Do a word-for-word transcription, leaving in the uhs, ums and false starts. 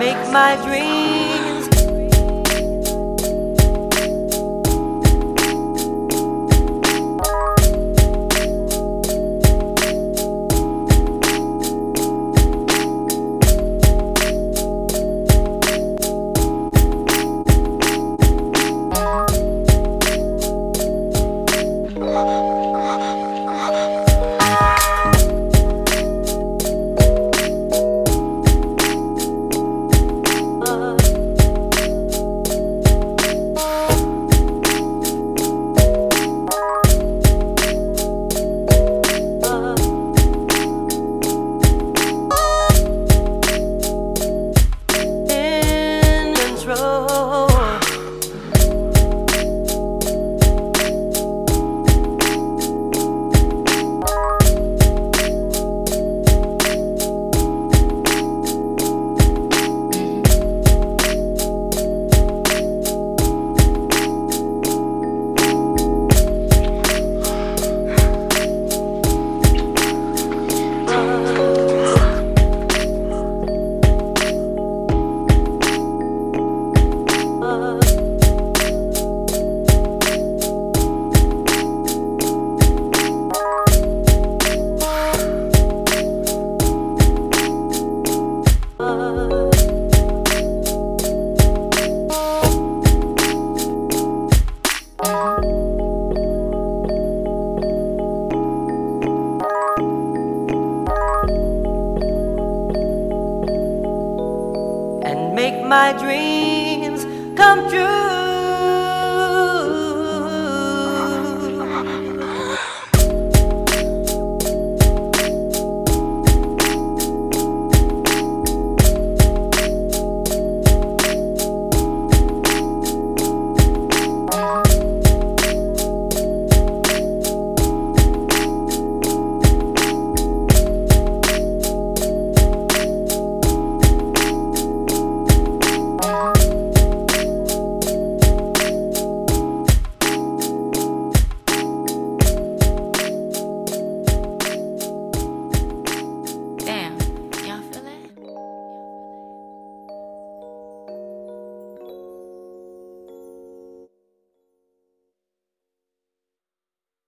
make my dreams. Make my dreams come true.